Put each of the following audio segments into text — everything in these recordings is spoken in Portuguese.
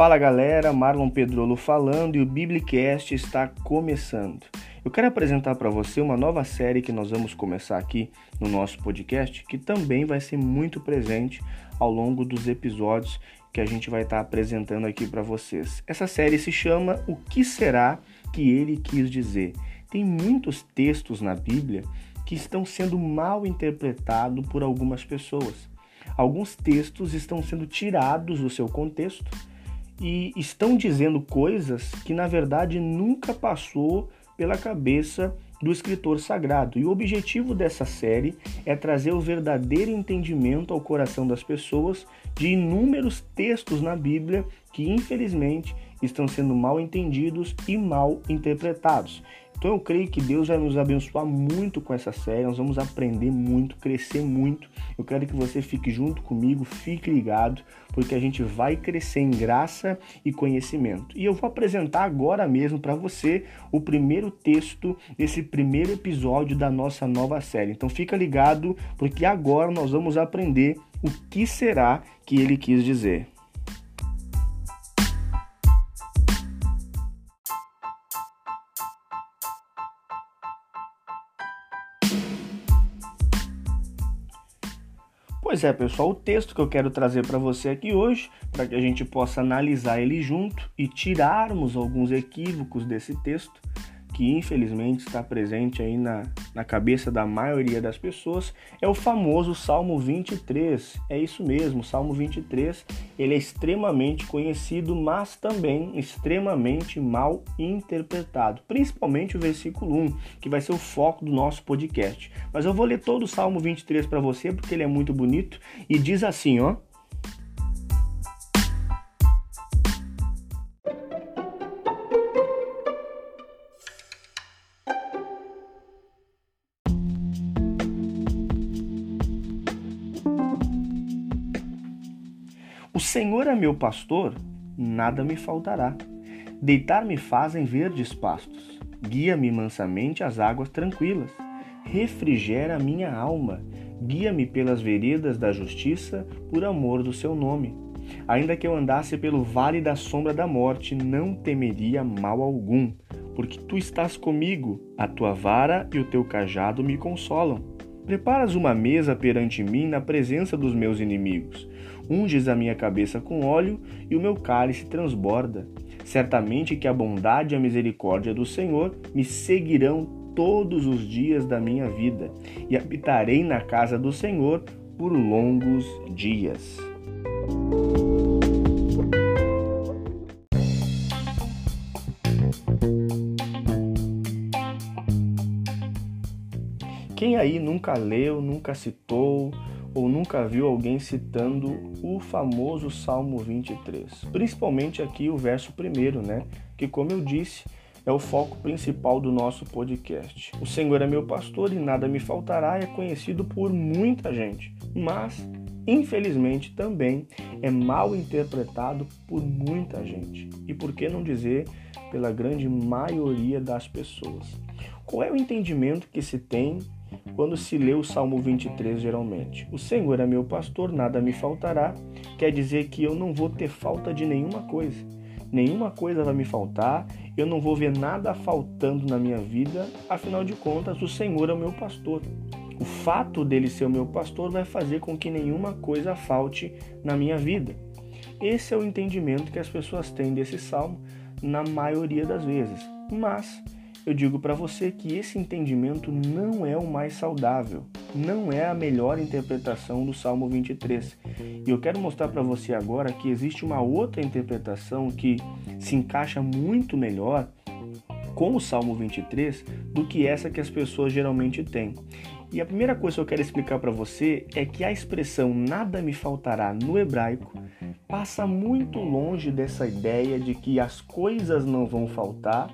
Fala galera, Marlon Pedrolo falando e o Biblicast está começando. Eu quero apresentar para você uma nova série que nós vamos começar aqui no nosso podcast, que também vai ser muito presente ao longo dos episódios que a gente vai estar apresentando aqui para vocês. Essa série se chama O que será que ele quis dizer? Tem muitos textos na Bíblia que estão sendo mal interpretados por algumas pessoas. Alguns textos estão sendo tirados do seu contexto e estão dizendo coisas que na verdade nunca passou pela cabeça do escritor sagrado. E o objetivo dessa série é trazer o verdadeiro entendimento ao coração das pessoas de inúmeros textos na Bíblia que, infelizmente, estão sendo mal entendidos e mal interpretados. Então eu creio que Deus vai nos abençoar muito com essa série, nós vamos aprender muito, crescer muito. Eu quero que você fique junto comigo, fique ligado, porque a gente vai crescer em graça e conhecimento. E eu vou apresentar agora mesmo para você o primeiro texto desse primeiro episódio da nossa nova série. Então fica ligado, porque agora nós vamos aprender o que será que ele quis dizer. Pois é, pessoal, o texto que eu quero trazer para você aqui hoje, para que a gente possa analisar ele junto e tirarmos alguns equívocos desse texto, que infelizmente está presente aí na cabeça da maioria das pessoas, é o famoso Salmo 23. É isso mesmo, o Salmo 23, ele é extremamente conhecido, mas também extremamente mal interpretado, principalmente o versículo 1, que vai ser o foco do nosso podcast. Mas eu vou ler todo o Salmo 23 para você, porque ele é muito bonito, e diz assim, ó. O Senhor é meu pastor, nada me faltará. Deitar-me faz em verdes pastos. Guia-me mansamente às águas tranquilas. Refrigera a minha alma. Guia-me pelas veredas da justiça, por amor do seu nome. Ainda que eu andasse pelo vale da sombra da morte, não temeria mal algum, porque tu estás comigo, a tua vara e o teu cajado me consolam. Preparas uma mesa perante mim na presença dos meus inimigos. Unges a minha cabeça com óleo e o meu cálice transborda. Certamente que a bondade e a misericórdia do Senhor me seguirão todos os dias da minha vida e habitarei na casa do Senhor por longos dias. Quem aí nunca leu, nunca citou ou nunca viu alguém citando o famoso Salmo 23, principalmente aqui o verso primeiro, né? Que, como eu disse, é o foco principal do nosso podcast. O Senhor é meu pastor e nada me faltará é conhecido por muita gente, mas, infelizmente, também é mal interpretado por muita gente. E por que não dizer pela grande maioria das pessoas? Qual é o entendimento que se tem quando se lê o Salmo 23, geralmente? O Senhor é meu pastor, nada me faltará, quer dizer que eu não vou ter falta de nenhuma coisa vai me faltar, eu não vou ver nada faltando na minha vida, afinal de contas, o Senhor é o meu pastor. O fato dele ser o meu pastor vai fazer com que nenhuma coisa falte na minha vida. Esse é o entendimento que as pessoas têm desse Salmo na maioria das vezes, mas eu digo para você que esse entendimento não é o mais saudável, não é a melhor interpretação do Salmo 23. E eu quero mostrar para você agora que existe uma outra interpretação que se encaixa muito melhor com o Salmo 23 do que essa que as pessoas geralmente têm. E a primeira coisa que eu quero explicar para você é que a expressão nada me faltará no hebraico passa muito longe dessa ideia de que as coisas não vão faltar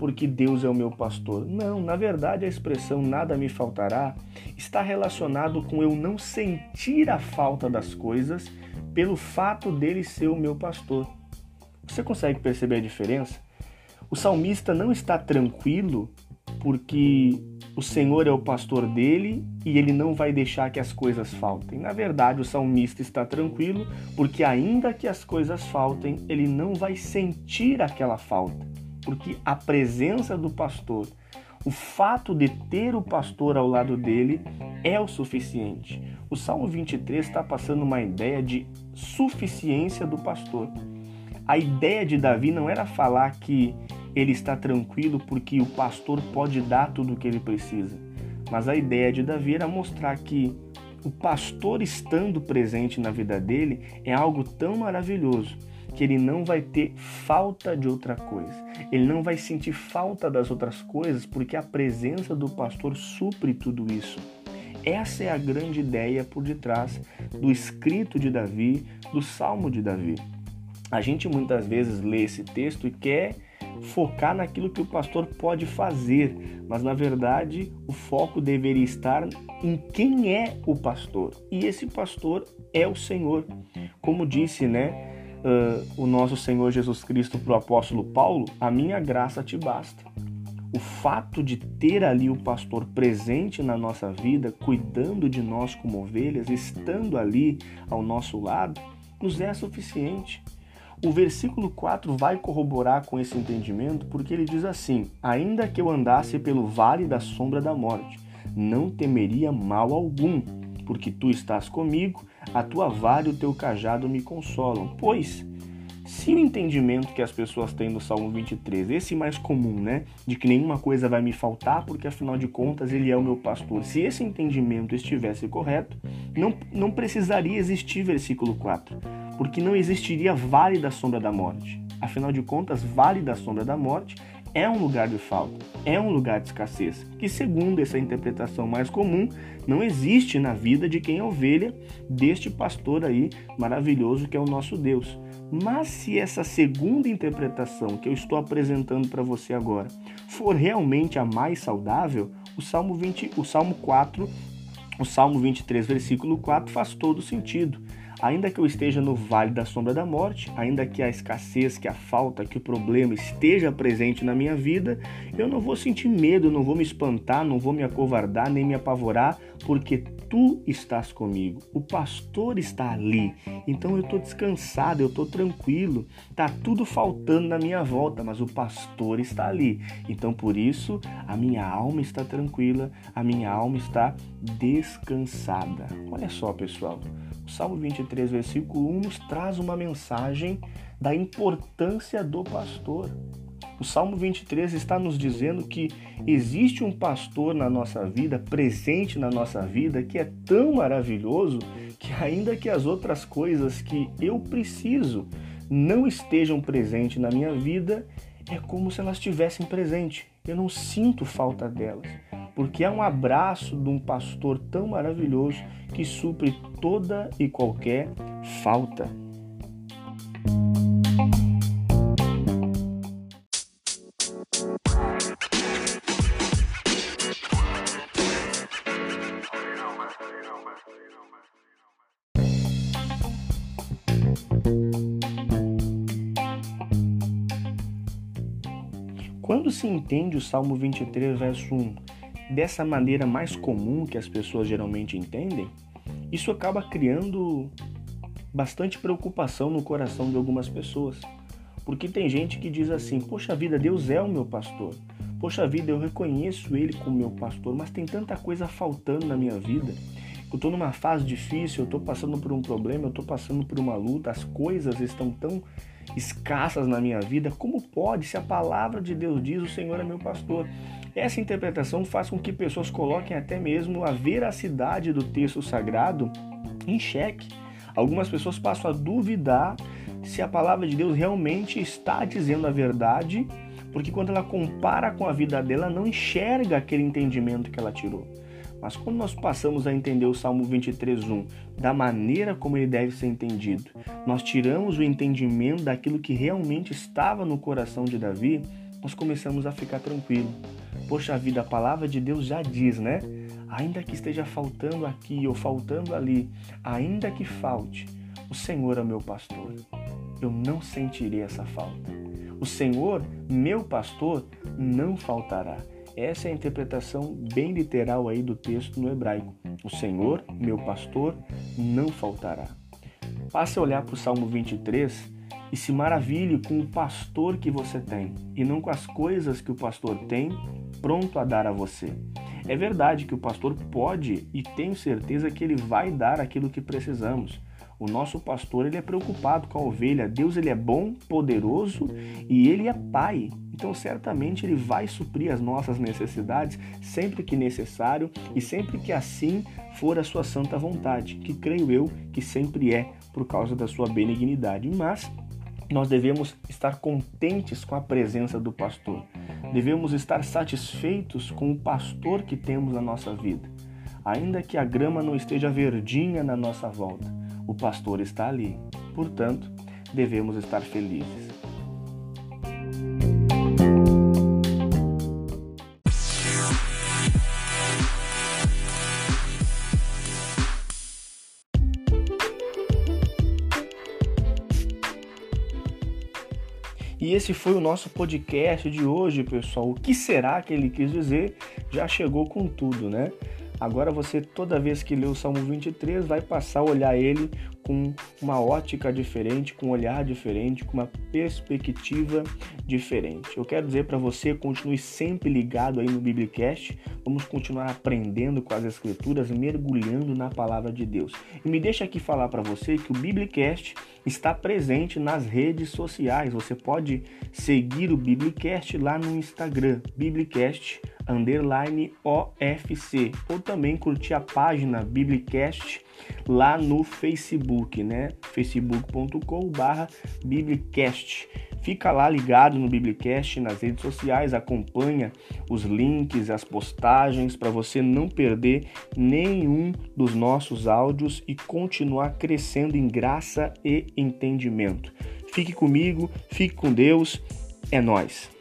porque Deus é o meu pastor. Não, na verdade a expressão nada me faltará está relacionado com eu não sentir a falta das coisas pelo fato dele ser o meu pastor. Você consegue perceber a diferença? O salmista não está tranquilo porque O Senhor é o pastor dele e ele não vai deixar que as coisas faltem. Na verdade, o salmista está tranquilo, porque ainda que as coisas faltem, ele não vai sentir aquela falta, porque a presença do pastor, o fato de ter o pastor ao lado dele é o suficiente. O Salmo 23 está passando uma ideia de suficiência do pastor. A ideia de Davi não era falar que ele está tranquilo porque o pastor pode dar tudo o que ele precisa, mas a ideia de Davi era mostrar que o pastor estando presente na vida dele é algo tão maravilhoso que ele não vai ter falta de outra coisa. Ele não vai sentir falta das outras coisas porque a presença do pastor supre tudo isso. Essa é a grande ideia por detrás do escrito de Davi, do Salmo de Davi. A gente muitas vezes lê esse texto e quer focar naquilo que o pastor pode fazer, mas na verdade o foco deveria estar em quem é o pastor. E esse pastor é o Senhor. Como disse, o nosso Senhor Jesus Cristo para o apóstolo Paulo, a minha graça te basta. O fato de ter ali o pastor presente na nossa vida, cuidando de nós como ovelhas, estando ali ao nosso lado, nos é suficiente. O versículo 4 vai corroborar com esse entendimento, porque ele diz assim: ainda que eu andasse pelo vale da sombra da morte, não temeria mal algum, porque tu estás comigo, a tua vara e o teu cajado me consolam. Pois, se o entendimento que as pessoas têm do Salmo 23, esse mais comum, de que nenhuma coisa vai me faltar, porque afinal de contas ele é o meu pastor, se esse entendimento estivesse correto, não precisaria existir versículo 4, porque não existiria vale da sombra da morte. Afinal de contas, vale da sombra da morte é um lugar de falta, é um lugar de escassez, que segundo essa interpretação mais comum, não existe na vida de quem é ovelha deste pastor aí maravilhoso que é o nosso Deus. Mas se essa segunda interpretação que eu estou apresentando para você agora for realmente a mais saudável, o Salmo 23, versículo 4 faz todo sentido. Ainda que eu esteja no vale da sombra da morte, ainda que a escassez, que a falta, que o problema esteja presente na minha vida, eu não vou sentir medo, não vou me espantar, não vou me acovardar, nem me apavorar, porque tu estás comigo, o pastor está ali, então eu estou descansado, eu estou tranquilo, está tudo faltando na minha volta, mas o pastor está ali, então por isso a minha alma está tranquila, a minha alma está descansada. Olha só, pessoal, o Salmo 23, versículo 1 nos traz uma mensagem da importância do pastor. O Salmo 23 está nos dizendo que existe um pastor na nossa vida, presente na nossa vida, que é tão maravilhoso que ainda que as outras coisas que eu preciso não estejam presentes na minha vida, é como se elas estivessem presentes. Eu não sinto falta delas, porque é um abraço de um pastor tão maravilhoso que supre toda e qualquer falta. Quando se entende o Salmo 23, verso 1, dessa maneira mais comum que as pessoas geralmente entendem, isso acaba criando bastante preocupação no coração de algumas pessoas. Porque tem gente que diz assim: poxa vida, Deus é o meu pastor. Poxa vida, eu reconheço Ele como meu pastor, mas tem tanta coisa faltando na minha vida. Eu estou numa fase difícil, eu estou passando por um problema, eu estou passando por uma luta, as coisas estão tão escassas na minha vida, como pode, se a palavra de Deus diz, o Senhor é meu pastor? Essa interpretação faz com que pessoas coloquem até mesmo a veracidade do texto sagrado em xeque. Algumas pessoas passam a duvidar se a palavra de Deus realmente está dizendo a verdade, porque quando ela compara com a vida dela, ela não enxerga aquele entendimento que ela tirou. Mas quando nós passamos a entender o Salmo 23.1 da maneira como ele deve ser entendido, nós tiramos o entendimento daquilo que realmente estava no coração de Davi, nós começamos a ficar tranquilo. Poxa vida, a palavra de Deus já diz, Ainda que esteja faltando aqui ou faltando ali, ainda que falte, o Senhor é meu pastor. Eu não sentirei essa falta. O Senhor, meu pastor, não faltará. Essa é a interpretação bem literal aí do texto no hebraico. O Senhor, meu pastor, não faltará. Passe a olhar para o Salmo 23 e se maravilhe com o pastor que você tem e não com as coisas que o pastor tem pronto a dar a você. É verdade que o pastor pode e tenho certeza que ele vai dar aquilo que precisamos. O nosso pastor, ele é preocupado com a ovelha. Deus, ele é bom, poderoso e ele é pai. Então, certamente, ele vai suprir as nossas necessidades sempre que necessário e sempre que assim for a sua santa vontade, que creio eu que sempre é por causa da sua benignidade. Mas nós devemos estar contentes com a presença do pastor. Devemos estar satisfeitos com o pastor que temos na nossa vida. Ainda que a grama não esteja verdinha na nossa volta, o pastor está ali, portanto, devemos estar felizes. E esse foi o nosso podcast de hoje, pessoal. O que será que ele quis dizer? Já chegou com tudo, né? Agora você, toda vez que lê o Salmo 23, vai passar a olhar ele com uma ótica diferente, com um olhar diferente, com uma perspectiva diferente. Eu quero dizer para você, continue sempre ligado aí no Biblicast. Vamos continuar aprendendo com as Escrituras, mergulhando na Palavra de Deus. E me deixa aqui falar para você que o Biblicast está presente nas redes sociais. Você pode seguir o Biblicast lá no Instagram, Biblicast_OFC, ou também curtir a página Biblicast lá no Facebook, né? facebook.com/Biblicast. Fica lá ligado no Biblicast, nas redes sociais, acompanha os links, as postagens, para você não perder nenhum dos nossos áudios e continuar crescendo em graça e entendimento. Fique comigo, fique com Deus, é nóis!